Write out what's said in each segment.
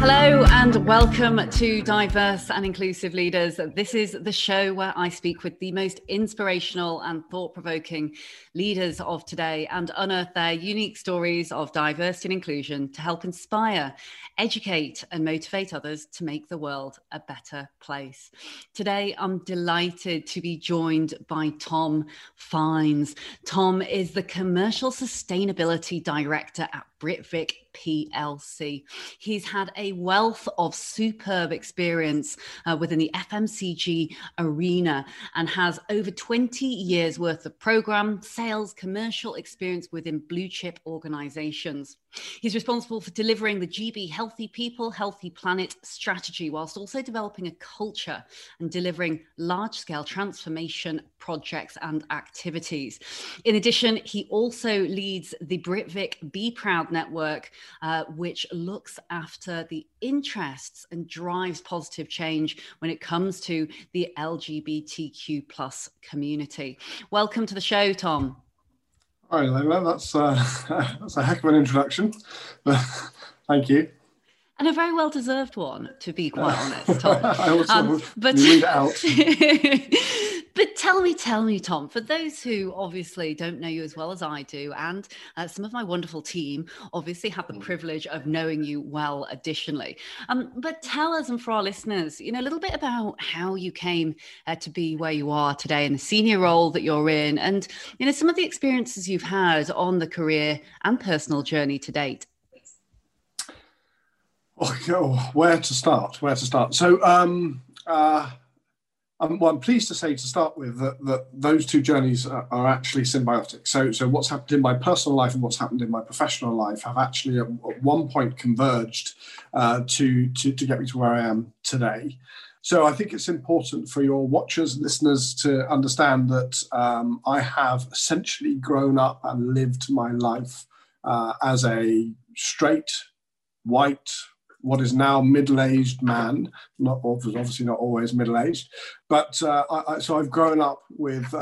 Hello and welcome to Diverse and Inclusive Leaders. This is the show where I speak with the most inspirational and thought-provoking leaders of today and unearth their unique stories of diversity and inclusion to help inspire, educate and motivate others to make the world a better place. Today, I'm delighted to be joined by Tom Fines. Tom is the Commercial Sustainability Director at Britvic PLC. He's had a wealth of superb experience within the FMCG arena and has over 20 years worth of program, sales, commercial experience within blue chip organizations. He's responsible for delivering the GB Healthy People, Healthy Planet strategy, whilst also developing a culture and delivering large-scale transformation projects and activities. In addition, he also leads the Britvic Be Proud Network, which looks after the interests and drives positive change when it comes to the LGBTQ+ community. Welcome to the show, Tom. All right, Lola, that's a heck of an introduction. Thank you. And a very well-deserved one, to be quite honest, Tom. I also leave it out. But tell me, Tom, for those who obviously don't know you as well as I do, and some of my wonderful team obviously have the privilege of knowing you well additionally. But tell us, and for our listeners, you know, a little bit about how you came to be where you are today in the senior role that you're in, and, you know, some of the experiences you've had on the career and personal journey to date. Oh, where to start? So I'm pleased to say, to start with, that those two journeys are actually symbiotic. So what's happened in my personal life and what's happened in my professional life have actually at one point converged to get me to where I am today. So I think it's important for your watchers and listeners to understand that I have essentially grown up and lived my life as a straight, white, what is now middle-aged man, obviously not always middle-aged, but so I've grown up with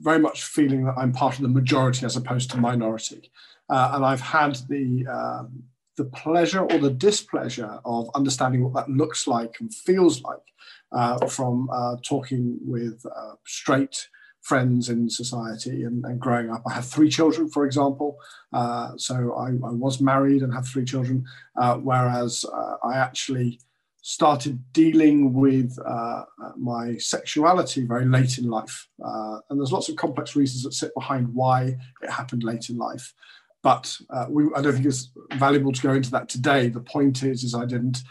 very much feeling that I'm part of the majority as opposed to minority, and I've had the pleasure or the displeasure of understanding what that looks like and feels like from talking with straight friends in society and growing up. I have three children, for example. So I was married and have three children, whereas I actually started dealing with my sexuality very late in life. And there's lots of complex reasons that sit behind why it happened late in life. But I don't think it's valuable to go into that today. The point is I didn't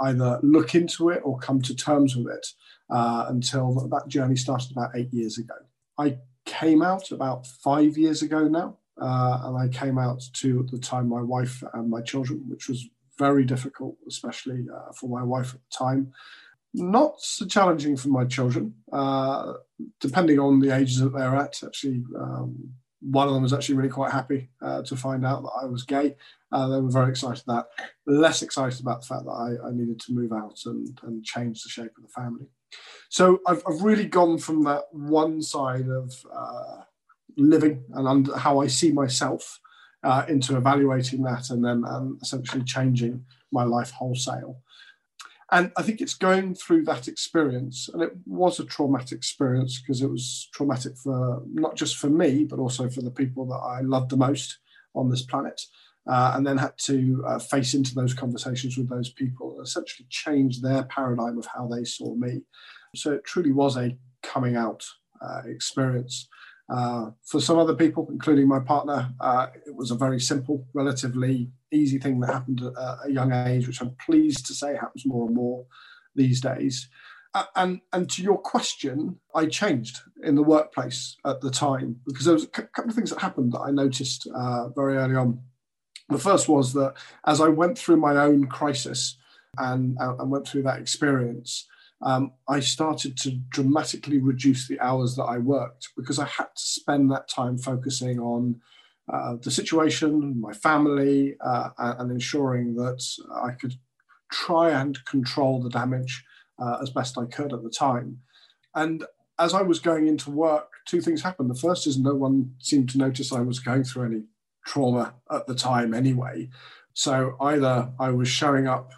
either look into it or come to terms with it until that journey started about 8 years ago. I came out about 5 years ago now, and I came out to, at the time, my wife and my children, which was very difficult, especially for my wife at the time. Not so challenging for my children, depending on the ages that they're at. Actually, one of them was actually really quite happy to find out that I was gay. They were very excited about that. Less excited about the fact that I needed to move out and change the shape of the family. So I've really gone from that one side of living and how I see myself into evaluating that and then essentially changing my life wholesale. And I think it's going through that experience, and it was a traumatic experience because it was traumatic for not just for me, but also for the people that I loved the most on this planet, and then had to face into those conversations with those people and essentially change their paradigm of how they saw me. So it truly was a coming out experience. For some other people, including my partner, it was a very simple, relatively easy thing that happened at a young age, which I'm pleased to say happens more and more these days. And to your question, I changed in the workplace at the time because there was a couple of things that happened that I noticed very early on. The first was that as I went through my own crisis and went through that experience, I started to dramatically reduce the hours that I worked because I had to spend that time focusing on the situation, my family, and ensuring that I could try and control the damage as best I could at the time. And as I was going into work, two things happened. The first is no one seemed to notice I was going through any trauma at the time anyway. So either I was showing up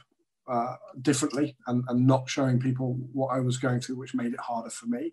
differently and not showing people what I was going through, which made it harder for me.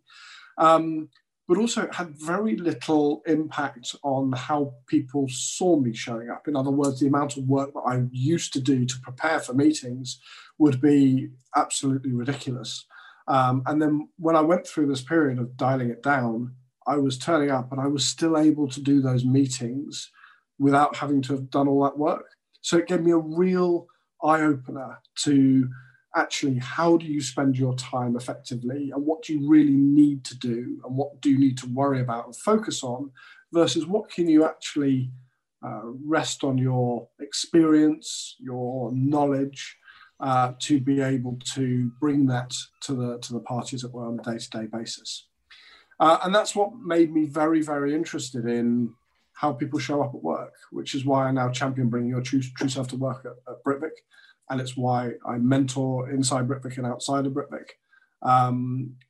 But also it had very little impact on how people saw me showing up. In other words, the amount of work that I used to do to prepare for meetings would be absolutely ridiculous. And then when I went through this period of dialing it down, I was turning up and I was still able to do those meetings without having to have done all that work. So it gave me a real eye-opener to actually, how do you spend your time effectively, and what do you really need to do, and what do you need to worry about and focus on, versus what can you actually rest on your experience, your knowledge, to be able to bring that to the parties that were on a day-to-day basis. And that's what made me very, very interested in how people show up at work, which is why I now champion bringing your true self to work at Britvic. And it's why I mentor inside Britvic and outside of Britvic.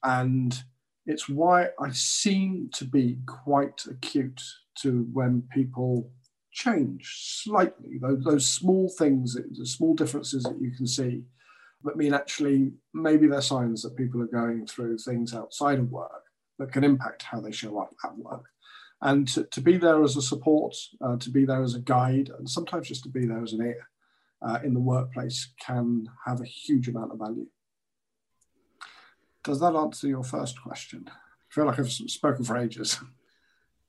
And it's why I seem to be quite acute to when people change slightly. Those small things, the small differences that you can see that mean actually maybe they're signs that people are going through things outside of work that can impact how they show up at work. And to be there as a support, to be there as a guide, and sometimes just to be there as an ear. In the workplace can have a huge amount of value. Does that answer your first question? I feel like I've spoken for ages.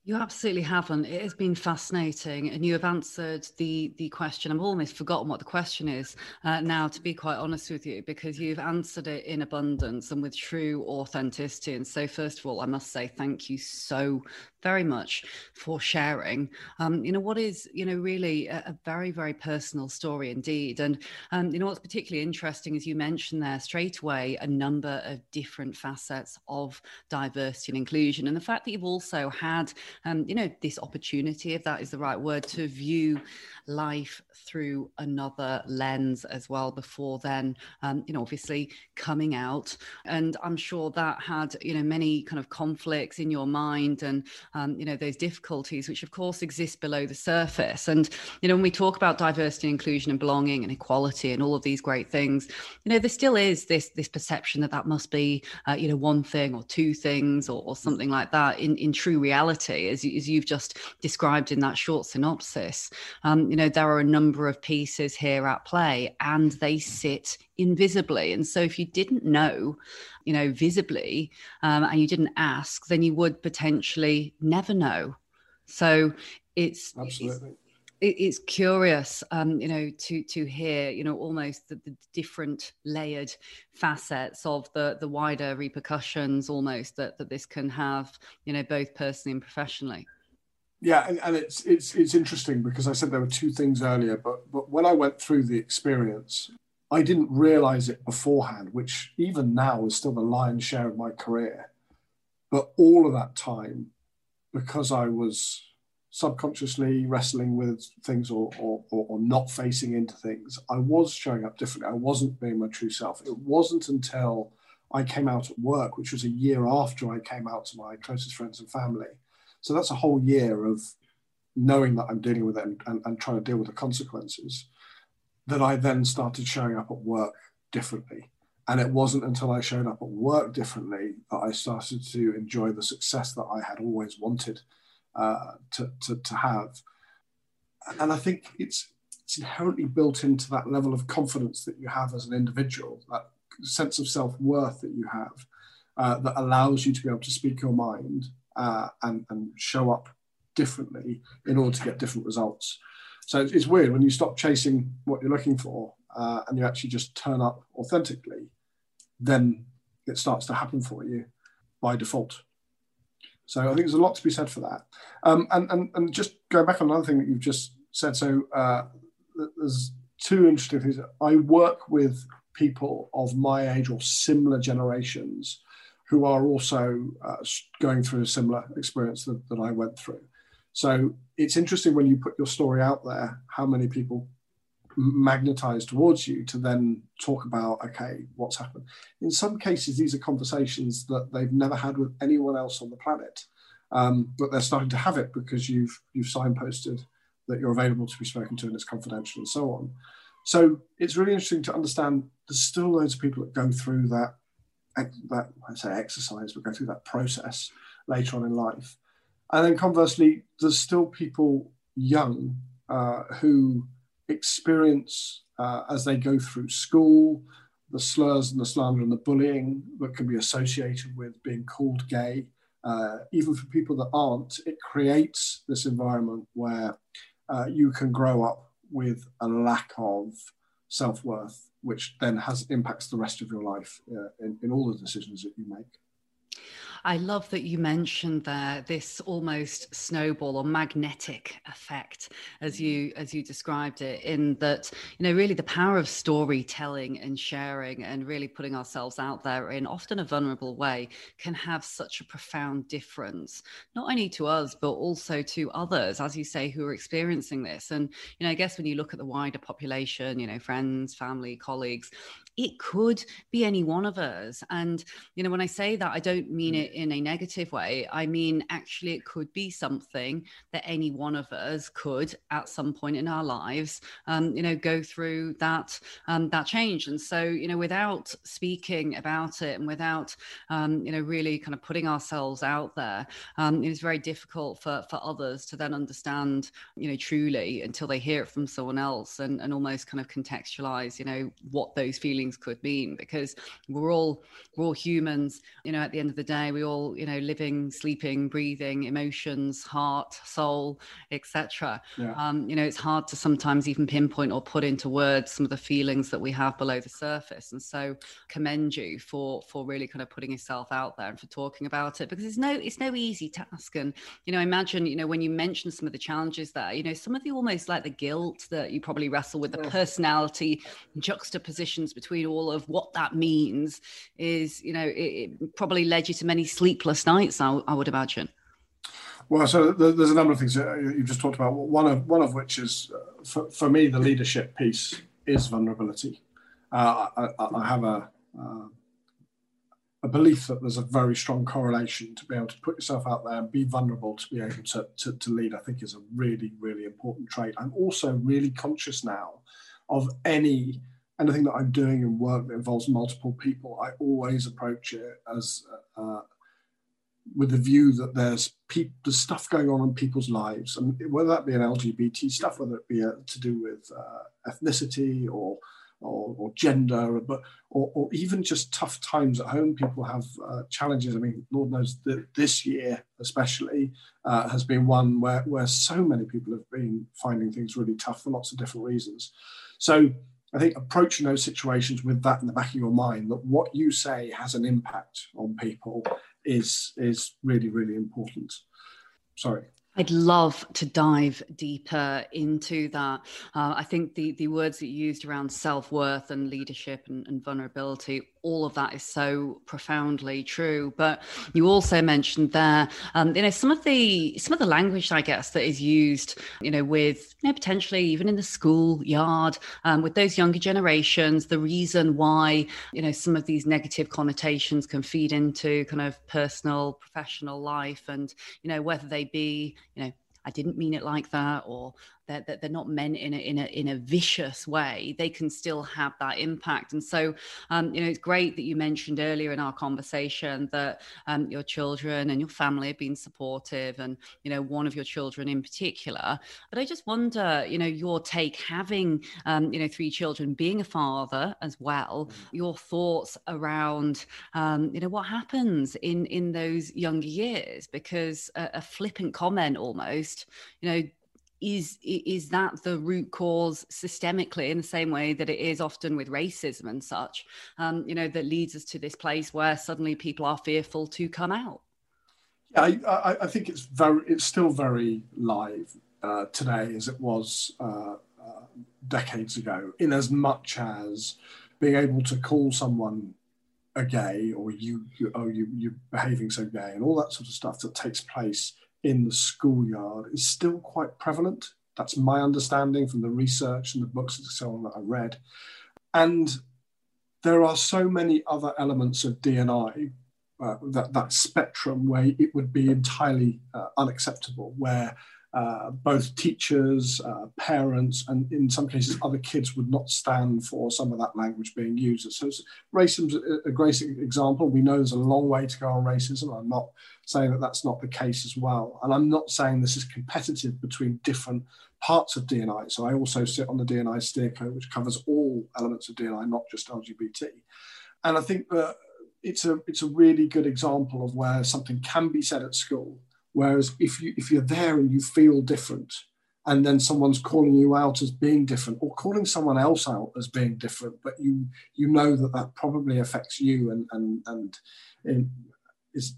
You absolutely haven't. It has been fascinating, and you have answered the question. I've almost forgotten what the question is now, to be quite honest with you, because you've answered it in abundance and with true authenticity. And so first of all, I must say thank you so very much for sharing, you know, what is, you know, really a very, very personal story indeed. And you know, what's particularly interesting is you mentioned there straight away a number of different facets of diversity and inclusion, and the fact that you've also had, you know, this opportunity, if that is the right word, to view life through another lens as well before then, you know, obviously coming out. And I'm sure that had, you know, many kind of conflicts in your mind and, you know, those difficulties, which of course exist below the surface. And, you know, when we talk about diversity, inclusion and belonging and equality and all of these great things, you know, there still is this perception that that must be, you know, one thing or two things or something like that. In true reality, as you've just described in that short synopsis, you know, there are a number of pieces here at play and they sit invisibly. And so if you didn't know, you know, visibly, and you didn't ask, then you would potentially never know. So it's absolutely. It's curious, you know, to hear, you know, almost the different layered facets of the wider repercussions almost that this can have, you know, both personally and professionally. Yeah, and it's interesting because I said there were two things earlier, but when I went through the experience, I didn't realize it beforehand, which even now is still the lion's share of my career. But all of that time, because I was subconsciously wrestling with things or not facing into things, I was showing up differently. I wasn't being my true self. It wasn't until I came out at work, which was a year after I came out to my closest friends and family. So that's a whole year of knowing that I'm dealing with it and trying to deal with the consequences, that I then started showing up at work differently. And it wasn't until I showed up at work differently that I started to enjoy the success that I had always wanted to have. And I think it's inherently built into that level of confidence that you have as an individual, that sense of self-worth that you have, that allows you to be able to speak your mind and show up differently in order to get different results. So it's weird when you stop chasing what you're looking for and you actually just turn up authentically, then it starts to happen for you by default. So I think there's a lot to be said for that. And just going back on another thing that you've just said, so there's two interesting things. I work with people of my age or similar generations who are also going through a similar experience that I went through. So it's interesting when you put your story out there, how many people magnetize towards you to then talk about, okay, what's happened. In some cases, these are conversations that they've never had with anyone else on the planet, but they're starting to have it because you've signposted that you're available to be spoken to and it's confidential and so on. So it's really interesting to understand there's still loads of people that go through that I say exercise, but go through that process later on in life. And then conversely, there's still people young who experience as they go through school, the slurs and the slander and the bullying that can be associated with being called gay. Even for people that aren't, it creates this environment where you can grow up with a lack of self-worth, which then impacts the rest of your life in all the decisions that you make. I love that you mentioned there this almost snowball or magnetic effect, as you described it, in that, you know, really the power of storytelling and sharing and really putting ourselves out there in often a vulnerable way can have such a profound difference, not only to us, but also to others, as you say, who are experiencing this. And, you know, I guess when you look at the wider population, you know, friends, family, colleagues, it could be any one of us. And, you know, when I say that, I don't mean it in a negative way. I mean, actually, it could be something that any one of us could, at some point in our lives, you know, go through that change. And so, you know, without speaking about it and without, you know, really kind of putting ourselves out there, it is very difficult for others to then understand, you know, truly until they hear it from someone else and almost kind of contextualize, you know, what those feelings could mean, because we're all humans, you know, at the end of the day, we all, you know, living, sleeping, breathing, emotions, heart, soul, etc. Yeah. You know, it's hard to sometimes even pinpoint or put into words some of the feelings that we have below the surface. And so commend you for really kind of putting yourself out there and for talking about it, because it's no easy task. And, you know, I imagine, you know, when you mentioned some of the challenges there, you know, some of the almost like the guilt that you probably wrestle with, the personality juxtapositions between all of what that means is, you know, it probably led you to many sleepless nights, I would imagine. Well, so there's a number of things that you just talked about. One of which is, for me, the leadership piece is vulnerability. I have a belief that there's a very strong correlation to be able to put yourself out there and be vulnerable to be able to lead, I think, is a really, really important trait. I'm also really conscious now of anything that I'm doing in work that involves multiple people. I always approach it as with the view that there's stuff going on in people's lives, and whether that be an LGBT stuff, whether it be to do with ethnicity or gender, or even just tough times at home. People have challenges. I mean, Lord knows that this year especially has been one where so many people have been finding things really tough for lots of different reasons. So I think approaching those situations with that in the back of your mind, that what you say has an impact on people, is really, really important. Sorry. I'd love to dive deeper into that. I think the words that you used around self-worth and leadership and vulnerability, all of that is so profoundly true. But you also mentioned there, you know, some of the language, I guess, that is used, you know, with, you know, potentially even in the schoolyard, with those younger generations, the reason why, you know, some of these negative connotations can feed into kind of personal, professional life, and, you know, whether they be, you know, I didn't mean it like that, or that they're not meant in a vicious way, they can still have that impact. And so, you know, it's great that you mentioned earlier in our conversation that your children and your family have been supportive, and, you know, one of your children in particular. But I just wonder, you know, your take, having, you know, 3 children, being a father as well, your thoughts around, you know, what happens in those younger years, because a flippant comment almost, you know, is that the root cause systemically, in the same way that it is often with racism and such, you know, that leads us to this place where suddenly people are fearful to come out? Yeah, I think it's still very live today as it was decades ago, in as much as being able to call someone a gay, or you're behaving so gay, and all that sort of stuff that takes place in the schoolyard is still quite prevalent. That's my understanding from the research and the books and so on that I read. And there are so many other elements of DNI, that spectrum, where it would be entirely unacceptable, where both teachers, parents, and in some cases other kids would not stand for some of that language being used. So racism's a great example. We know there's a long way to go on racism. I'm not saying that that's not the case as well. And I'm not saying this is competitive between different parts of DNI. So I also sit on the DNI steer code, which covers all elements of DNI, not just LGBT. And I think that it's a really good example of where something can be said at school. Whereas if you're there and you feel different, and then someone's calling you out as being different, or calling someone else out as being different, but you know that probably affects you and is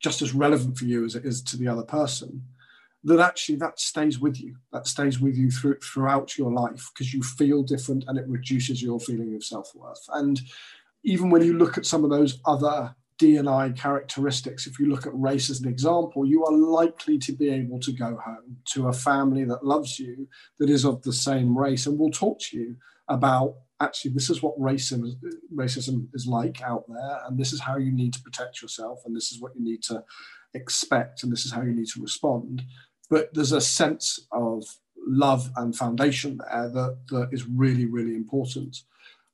just as relevant for you as it is to the other person, that actually that stays with you. That stays with you throughout your life because you feel different and it reduces your feeling of self-worth. And even when you look at some of those other DNI characteristics, if you look at race as an example, you are likely to be able to go home to a family that loves you, that is of the same race, and will talk to you about, actually, this is what racism is like out there, and this is how you need to protect yourself, and this is what you need to expect, and this is how you need to respond. But there's a sense of love and foundation there that is really, really important.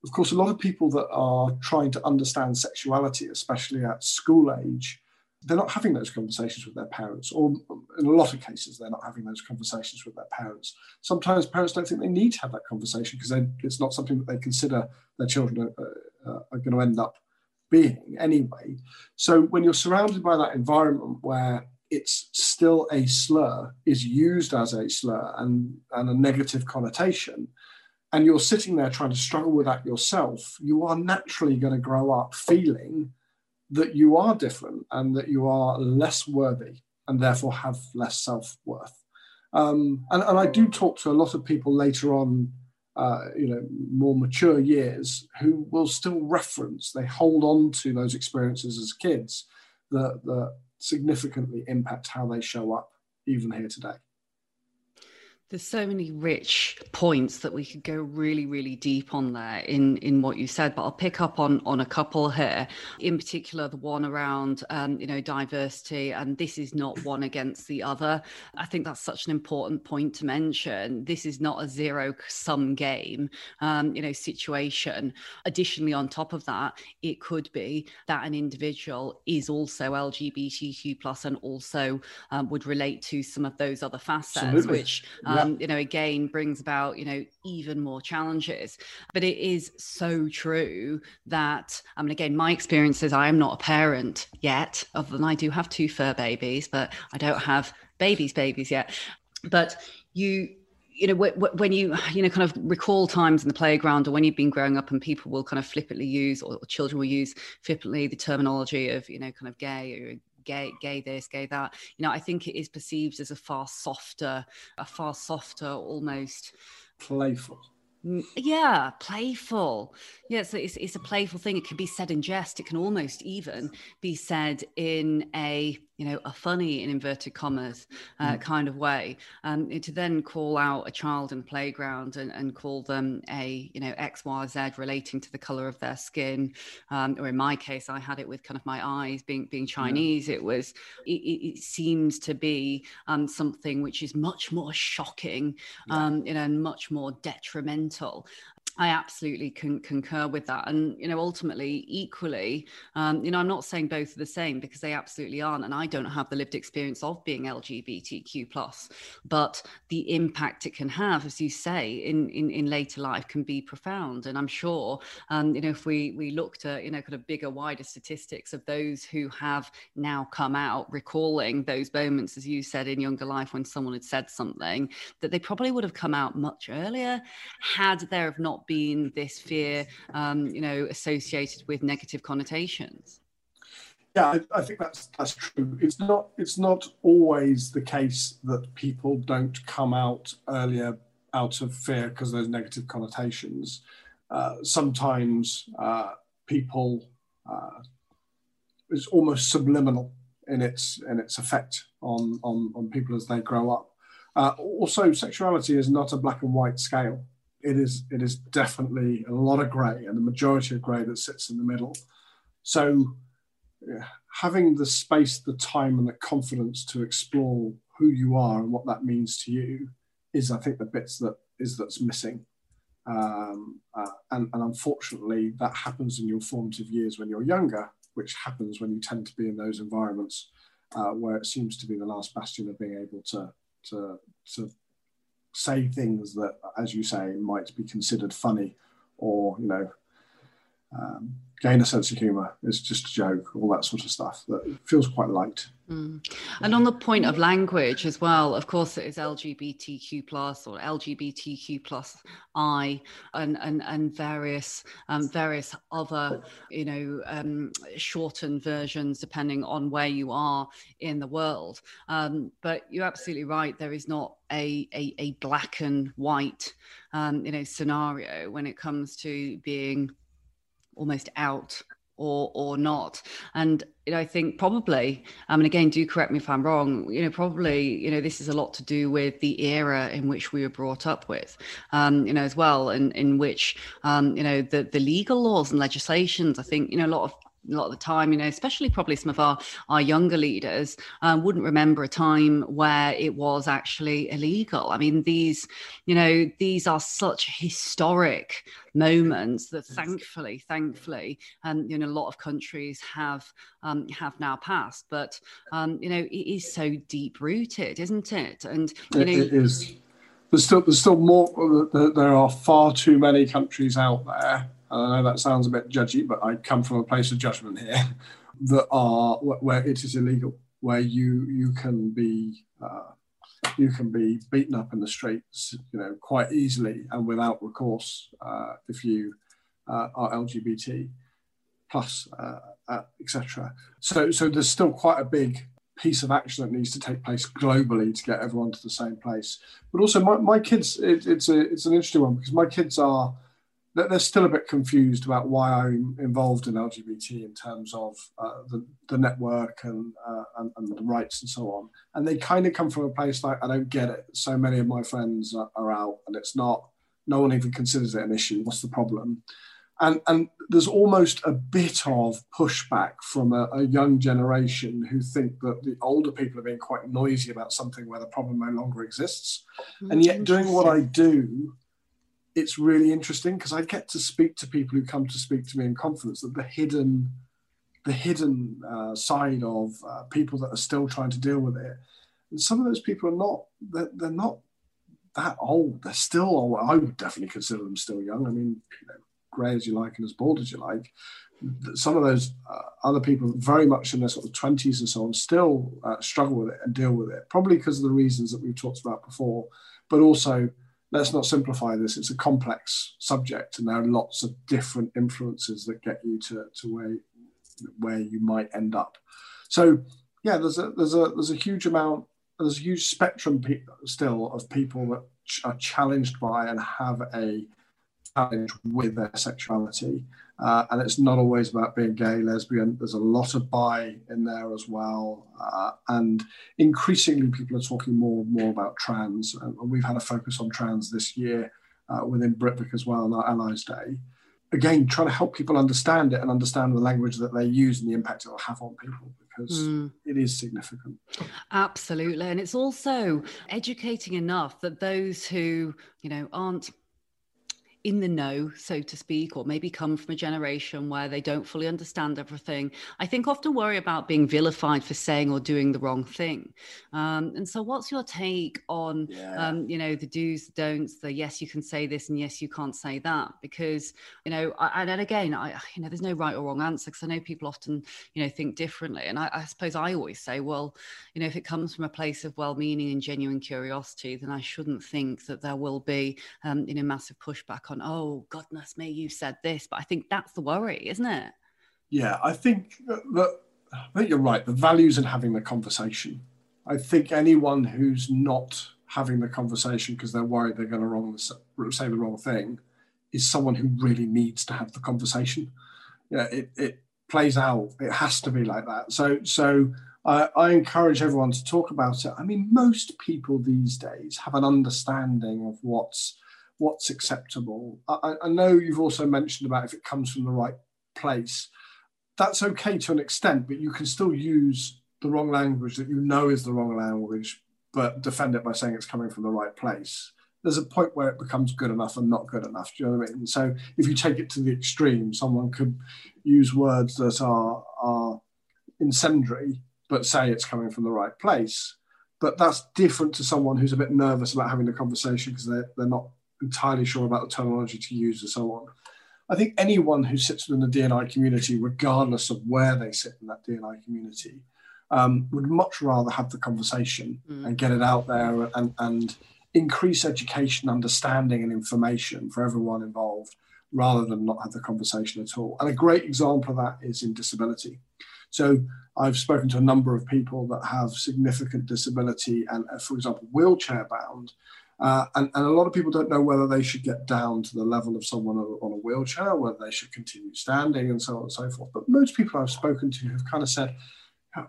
Of course, a lot of people that are trying to understand sexuality, especially at school age, they're not having those conversations with their parents, or in a lot of cases, they're not having those conversations with their parents. Sometimes parents don't think they need to have that conversation because it's not something that they consider their children are going to end up being anyway. So when you're surrounded by that environment where it's still a slur, is used as a slur and a negative connotation, and you're sitting there trying to struggle with that yourself, you are naturally going to grow up feeling that you are different and that you are less worthy and therefore have less self-worth. And I do talk to a lot of people later on, more mature years, who will still reference, they hold on to those experiences as kids that significantly impact how they show up even here today. There's so many rich points that we could go really, really deep on there in what you said, but I'll pick up on a couple here, in particular the one around diversity, and this is not one against the other. I think that's such an important point to mention. This is not a zero-sum game, situation. Additionally, on top of that, it could be that an individual is also LGBTQ+ and also would relate to some of those other facets, absolutely, which again, brings about, even more challenges. But it is so true that, again, my experience is I am not a parent yet, other than I do have two fur babies, but I don't have babies yet. But when you kind of recall times in the playground or when you've been growing up and people will kind of flippantly use, or children will use flippantly the terminology of, kind of gay this, gay that, I think it is perceived as a far softer, almost playful. Yeah, playful. Yeah, so it's a playful thing. It can be said in jest. It can almost even be said in a funny, in inverted commas, kind of way. To then call out a child in the playground and call them a, X, Y, Z relating to the colour of their skin. Or in my case, I had it with kind of my eyes being Chinese. Yeah. It seems to be something which is much more shocking, and much more detrimental. I absolutely concur with that. And, ultimately, equally, I'm not saying both are the same because they absolutely aren't. And I don't have the lived experience of being LGBTQ+, but the impact it can have, as you say, in later life can be profound. And I'm sure, if we looked at, kind of bigger, wider statistics of those who have now come out, recalling those moments, as you said, in younger life when someone had said something, that they probably would have come out much earlier had there have not been this fear, associated with negative connotations. Yeah, I think that's true. It's not always the case that people don't come out earlier out of fear because of those negative connotations. Sometimes people, it's almost subliminal in its effect on people as they grow up. Also, sexuality is not a black and white scale. It is definitely a lot of grey, and the majority of grey that sits in the middle. So having the space, the time and the confidence to explore who you are and what that means to you is, I think, the bits that is that's missing. And unfortunately, that happens in your formative years when you're younger, which happens when you tend to be in those environments where it seems to be the last bastion of being able to say things that, as you say, might be considered funny, or, you know, gain a sense of humour. It's just a joke, all that sort of stuff that feels quite light. Mm. And on the point of language as well, of course, it is LGBTQ plus or LGBTQ plus I and various other, you know, shortened versions depending on where you are in the world. But you're absolutely right. There is not a black and white, you know, scenario when it comes to being almost out or not. And you know, I think probably, and again, do correct me if I'm wrong, you know, probably, you know, this is a lot to do with the era in which we were brought up with, you know, as well, and in which, you know, the legal laws and legislations, I think, you know, a lot of the time, you know, especially probably some of our younger leaders wouldn't remember a time where it was actually illegal. I mean, these are such historic moments that thankfully, you know, a lot of countries have now passed. But, you know, it is so deep rooted, isn't it? And, you know, it is. There's still more. There are far too many countries out there. I know that sounds a bit judgy, but I come from a place of judgment here, that are where it is illegal, where you can be beaten up in the streets, you know, quite easily and without recourse if you are LGBT plus, etc. So there's still quite a big piece of action that needs to take place globally to get everyone to the same place. But also, my kids, it's an interesting one, because my kids are. They're still a bit confused about why I'm involved in LGBT in terms of the network and the rights and so on. And they kind of come from a place like, I don't get it. So many of my friends are out, and it's not, no one even considers it an issue. What's the problem? And there's almost a bit of pushback from a young generation who think that the older people are being quite noisy about something where the problem no longer exists. And yet doing what I do, it's really interesting, because I get to speak to people who come to speak to me in conference, that the hidden side of people that are still trying to deal with it. And some of those people are not, they're not that old. They're still old. I would definitely consider them still young. I mean, you know, grey as you like and as bald as you like. Some of those other people very much in their sort of 20s and so on still struggle with it and deal with it, probably because of the reasons that we've talked about before, but also, let's not simplify this. It's a complex subject, and there are lots of different influences that get you to where you might end up. So, yeah, there's a huge amount, there's a huge spectrum still of people that are challenged by and have a challenge with their sexuality, and it's not always about being gay, lesbian. There's a lot of bi in there as well, and increasingly people are talking more and more about trans, and we've had a focus on trans this year within Britvic as well, on our Allies Day, again trying to help people understand it and understand the language that they use and the impact it will have on people, because it is significant. Absolutely. And it's also educating enough that those who, you know, aren't in the know, so to speak, or maybe come from a generation where they don't fully understand everything, I think often worry about being vilified for saying or doing the wrong thing. And so what's your take on, you know, the do's, the don'ts, the yes, you can say this and yes, you can't say that? Because, you know, and again, you know, there's no right or wrong answer, because I know people often, you know, think differently. And I suppose I always say, well, you know, if it comes from a place of well-meaning and genuine curiosity, then I shouldn't think that there will be, you know, massive pushback on, oh goodness me, you said this. But I think that's the worry, isn't it? Yeah, I think you're right. The values in having the conversation. I think anyone who's not having the conversation because they're worried they're going to say the wrong thing is someone who really needs to have the conversation. Yeah, it plays out. It has to be like that. So I encourage everyone to talk about it. I mean, most people these days have an understanding of what's acceptable. I know you've also mentioned about if it comes from the right place, that's okay to an extent, but you can still use the wrong language that you know is the wrong language but defend it by saying it's coming from the right place. There's a point where it becomes good enough and not good enough. Do you know what I mean? So if you take it to the extreme, someone could use words that are incendiary, but say it's coming from the right place. But that's different to someone who's a bit nervous about having the conversation because they're not entirely sure about the terminology to use and so on. I think anyone who sits within the DNI community, regardless of where they sit in that DNI community, would much rather have the conversation and get it out there and increase education, understanding and information for everyone involved rather than not have the conversation at all. And a great example of that is in disability. So I've spoken to a number of people that have significant disability and, for example, wheelchair bound. And a lot of people don't know whether they should get down to the level of someone on a wheelchair, whether they should continue standing and so on and so forth. But most people I've spoken to have kind of said,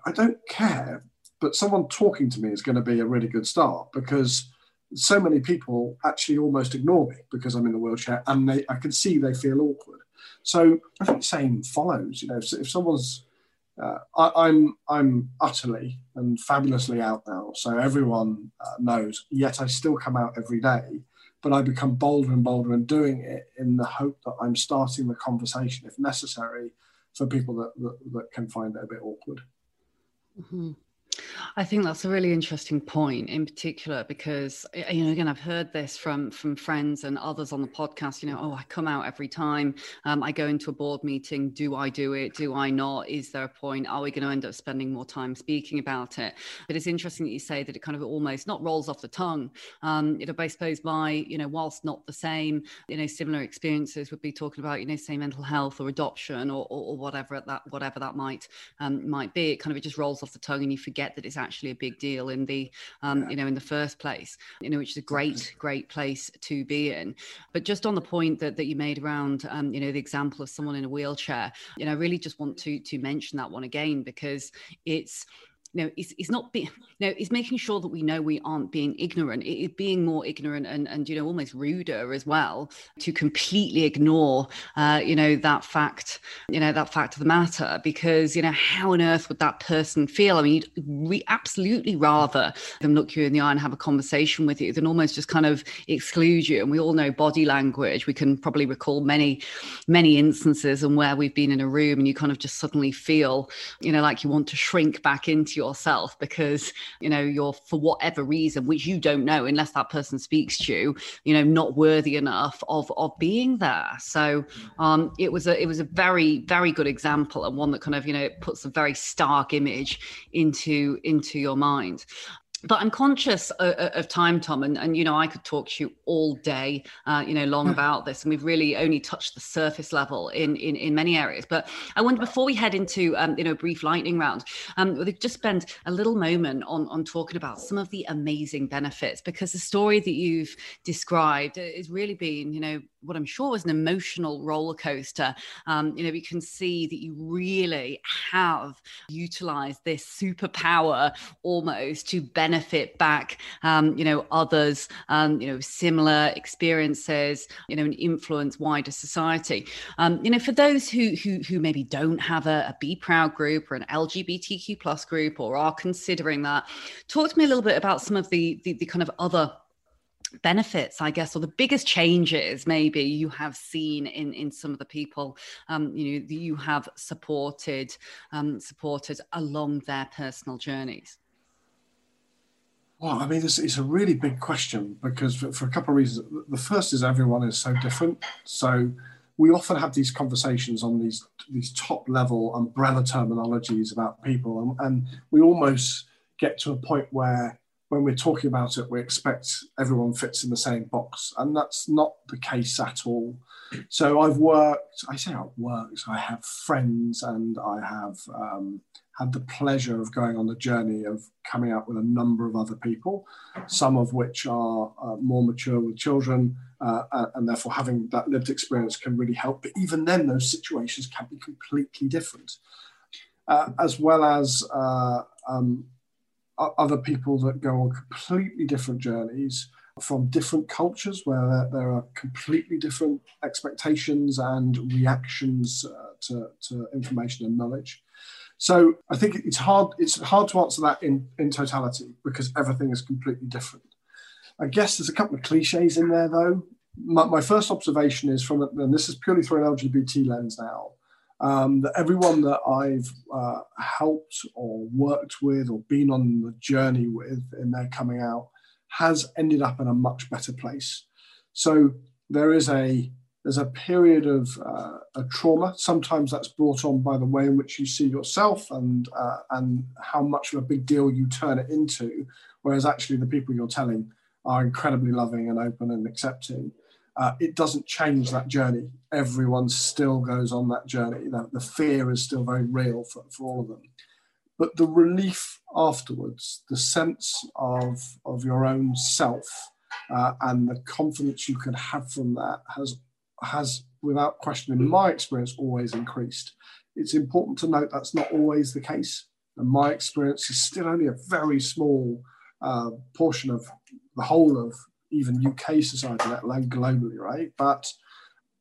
I don't care, but someone talking to me is going to be a really good start, because so many people actually almost ignore me because I'm in the wheelchair and I can see they feel awkward. So I think the same follows. You know, if someone's, I'm utterly and fabulously out now, so everyone knows, yet I still come out every day, but I become bolder and bolder in doing it in the hope that I'm starting the conversation, if necessary, for people that can find it a bit awkward. Mm-hmm. I think that's a really interesting point in particular, because, you know, again, I've heard this from friends and others on the podcast, you know, oh, I come out every time, I go into a board meeting, do I do it, do I not, is there a point, are we going to end up spending more time speaking about it? But it's interesting that you say that it kind of almost not rolls off the tongue. I suppose my, you know, whilst not the same, you know, similar experiences would be talking about, you know, say mental health or adoption or whatever that might be. It kind of, it just rolls off the tongue and you forget that it's actually a big deal in the you know, in the first place, you know, which is a great place to be in. But just on the point that you made around you know, the example of someone in a wheelchair, you know, I really just want to mention that one again, because it's, you know, it's not being, you know, it's making sure that we know we aren't being ignorant. It is being more ignorant and you know, almost ruder as well, to completely ignore you know, that fact of the matter, because, you know, how on earth would that person feel? I mean, we absolutely rather them look you in the eye and have a conversation with you than almost just kind of exclude you. And we all know body language. We can probably recall many instances and where we've been in a room and you kind of just suddenly feel, you know, like you want to shrink back into yourself because, you know, you're, for whatever reason, which you don't know unless that person speaks to you, you know, not worthy enough of being there. So it was a very, very good example, and one that kind of, you know, puts a very stark image into your mind. But I'm conscious of time, Tom, and you know, I could talk to you all day, you know, long about this, and we've really only touched the surface level in many areas. But I wonder, before we head into you know, brief lightning round, we could just spend a little moment on talking about some of the amazing benefits, because the story that you've described has really been, you know, what I'm sure was an emotional roller coaster. You know, we can see that you really have utilized this superpower almost to benefit back, you know, others, you know, similar experiences, you know, and influence wider society. You know, for those who maybe don't have a Be Proud group or an LGBTQ plus group, or are considering that, talk to me a little bit about some of the kind of other benefits, I guess, or the biggest changes maybe you have seen in some of the people, you know, that you have supported along their personal journeys. Well, I mean, it's a really big question, because for a couple of reasons. The first is everyone is so different. So we often have these conversations on these top-level umbrella terminologies about people, and we almost get to a point where when we're talking about it, we expect everyone fits in the same box, and that's not the case at all. So I have friends, and I have had the pleasure of going on the journey of coming out with a number of other people, some of which are more mature with children, and therefore having that lived experience can really help. But even then, those situations can be completely different, as well as other people that go on completely different journeys from different cultures, where there are completely different expectations and reactions to information and knowledge. So I think it's hard to answer that in totality, because everything is completely different. I guess there's a couple of cliches in there, though. My first observation is from, and this is purely through an LGBT lens now, that everyone that I've helped or worked with or been on the journey with in their coming out has ended up in a much better place. So there's a period of a trauma. Sometimes that's brought on by the way in which you see yourself and how much of a big deal you turn it into, whereas actually the people you're telling are incredibly loving and open and accepting. It doesn't change that journey. Everyone still goes on that journey. The fear is still very real for all of them. But the relief afterwards, the sense of your own self, and the confidence you can have from that has, without question, in my experience, always increased. It's important to note that's not always the case. And my experience is still only a very small portion of the whole of even UK society, let alone globally, right? But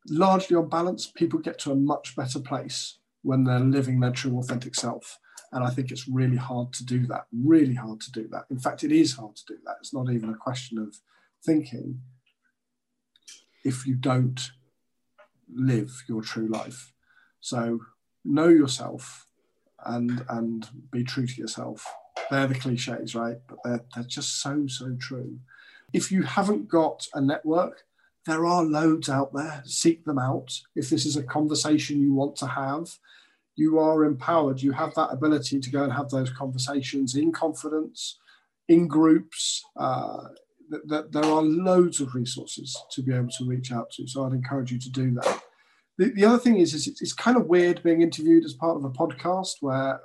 largely on balance, people get to a much better place when they're living their true, authentic self. And I think it's really hard to do that, really hard to do that. In fact, it is hard to do that. It's not even a question of thinking if you don't live your true life. So know yourself and be true to yourself. They're the cliches, right? But they're just so, so true. If you haven't got a network, there are loads out there. Seek them out. If this is a conversation you want to have, you are empowered. You have that ability to go and have those conversations in confidence, in groups. There are loads of resources to be able to reach out to. So I'd encourage you to do that. The other thing is it's kind of weird being interviewed as part of a podcast where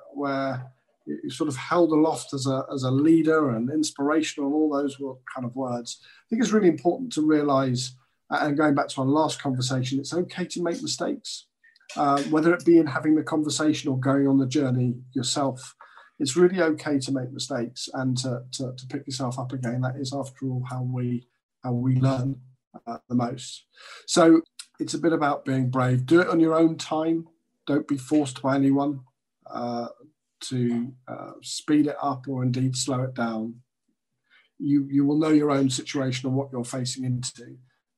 you're sort of held aloft as a leader and inspirational and all those kind of words. I think it's really important to realise, and going back to our last conversation, it's okay to make mistakes. Whether it be in having the conversation or going on the journey yourself, it's really okay to make mistakes and to pick yourself up again. That is, after all, how we learn the most. So it's a bit about being brave. Do it on your own time. Don't be forced by anyone to speed it up or indeed slow it down. You will know your own situation and what you're facing into,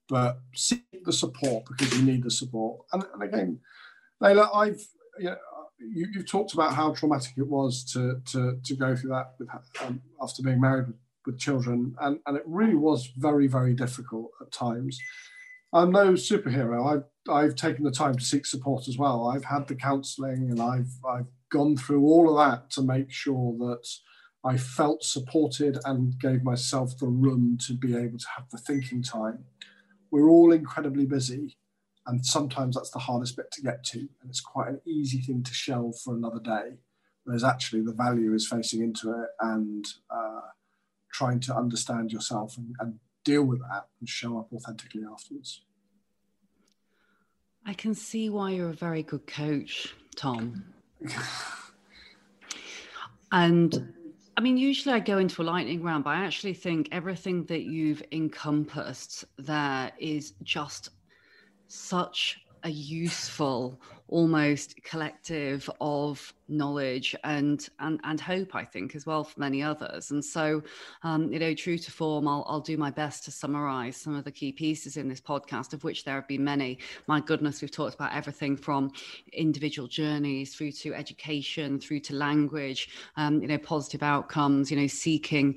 but seek the support because you need the support. And again, Layla, you've talked about how traumatic it was to go through that with, after being married with children, and it really was very, very difficult at times. I'm no superhero. I've taken the time to seek support as well. I've had the counselling and I've gone through all of that to make sure that I felt supported and gave myself the room to be able to have the thinking time. We're all incredibly busy, and sometimes that's the hardest bit to get to, and it's quite an easy thing to shelve for another day, whereas actually the value is facing into it and trying to understand yourself and deal with that and show up authentically afterwards. I can see why you're a very good coach, Tom. And I mean, usually I go into a lightning round, but I actually think everything that you've encompassed there is just such a useful, almost collective of knowledge and hope, I think, as well for many others. And so, true to form, I'll do my best to summarize some of the key pieces in this podcast, of which there have been many. My goodness, we've talked about everything from individual journeys through to education, through to language, positive outcomes, seeking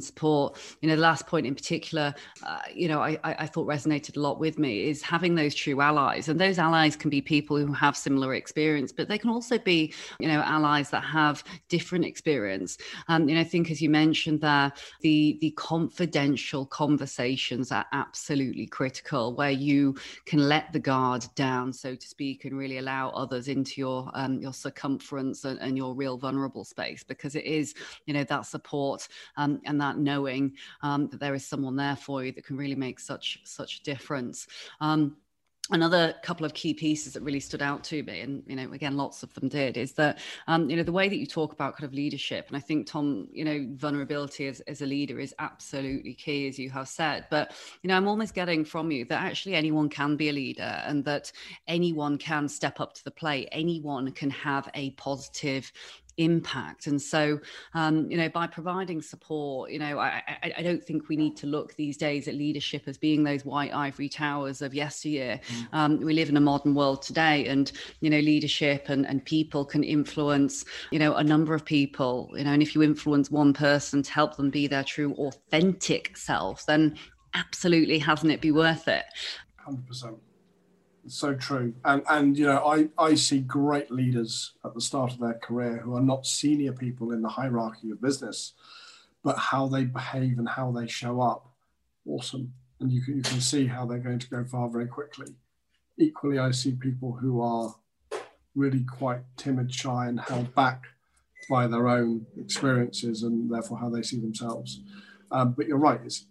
support. The last point in particular, I thought resonated a lot with me, is having those true allies. And those allies can be people who have similar experience, but they can also be allies that have different experience. I think, as you mentioned there, the confidential conversations are absolutely critical, where you can let the guard down, so to speak, and really allow others into your circumference and your real vulnerable space, because it is that support and that knowing that there is someone there for you that can really make such a difference. Another couple of key pieces that really stood out to me, and, you know, again, lots of them did, is that, you know, the way that you talk about kind of leadership, and I think, Tom, you know, vulnerability as a leader is absolutely key, as you have said, but, you know, I'm almost getting from you that actually anyone can be a leader, and that anyone can step up to the plate, anyone can have a positive impact. And so, you know, by providing support, you know, I don't think we need to look these days at leadership as being those white ivory towers of yesteryear. We live in a modern world today, and, you know, leadership and people can influence, you know, a number of people, you know, and if you influence one person to help them be their true authentic selves, then absolutely, hasn't it, be worth it? 100%. So true. And you know, I see great leaders at the start of their career who are not senior people in the hierarchy of business, but how they behave and how they show up, awesome. And you can see how they're going to go far very quickly. Equally, I see people who are really quite timid, shy, and held back by their own experiences and therefore how they see themselves. But you're right, it's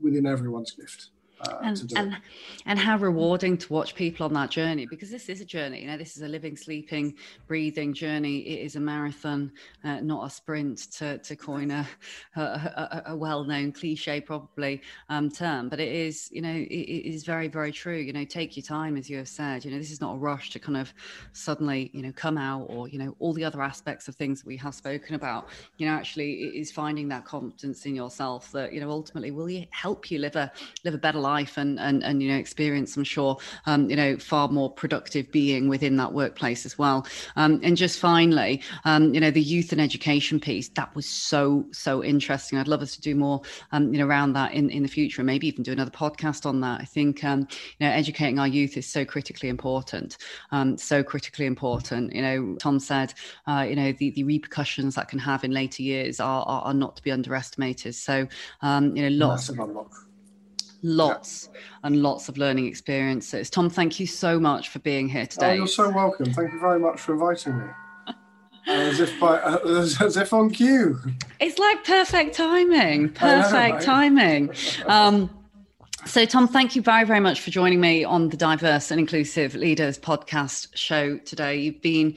within everyone's gift. And how rewarding to watch people on that journey, because this is a journey, you know, this is a living, sleeping, breathing journey. It is a marathon, not a sprint, to coin a well-known cliche probably term, but it is, you know, it is very, very true. You know, take your time, as you have said. You know, this is not a rush to kind of suddenly, you know, come out, or, you know, all the other aspects of things that we have spoken about. You know, actually it is finding that confidence in yourself that, you know, ultimately will help you live a better life and you know, experience, I'm sure, you know, far more productive being within that workplace as well. And just finally, you know, the youth and education piece, that was so interesting. I'd love us to do more, you know, around that in the future, and maybe even do another podcast on that. I think, you know, educating our youth is so critically important. You know, Tom said, you know, the repercussions that can have in later years are not to be underestimated. So, you know, lots of learning experiences. Tom, thank you so much for being here today. Oh, you're so welcome. Thank you very much for inviting me. As if on cue. It's like perfect timing. So, Tom, thank you very, very much for joining me on the Diverse and Inclusive Leaders podcast show today. You've been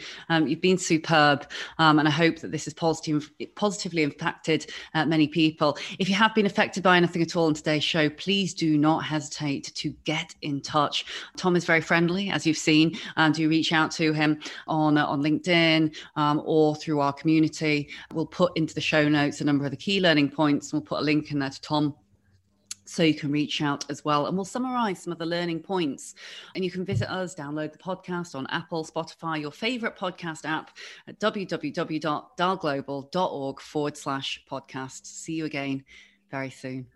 superb, and I hope that this has positively impacted many people. If you have been affected by anything at all in today's show, please do not hesitate to get in touch. Tom is very friendly, as you've seen. Do reach out to him on LinkedIn or through our community. We'll put into the show notes a number of the key learning points, and we'll put a link in there to Tom, so you can reach out as well. And we'll summarize some of the learning points. And you can visit us, download the podcast on Apple, Spotify, your favorite podcast app at www.dialglobal.org/podcast. See you again very soon.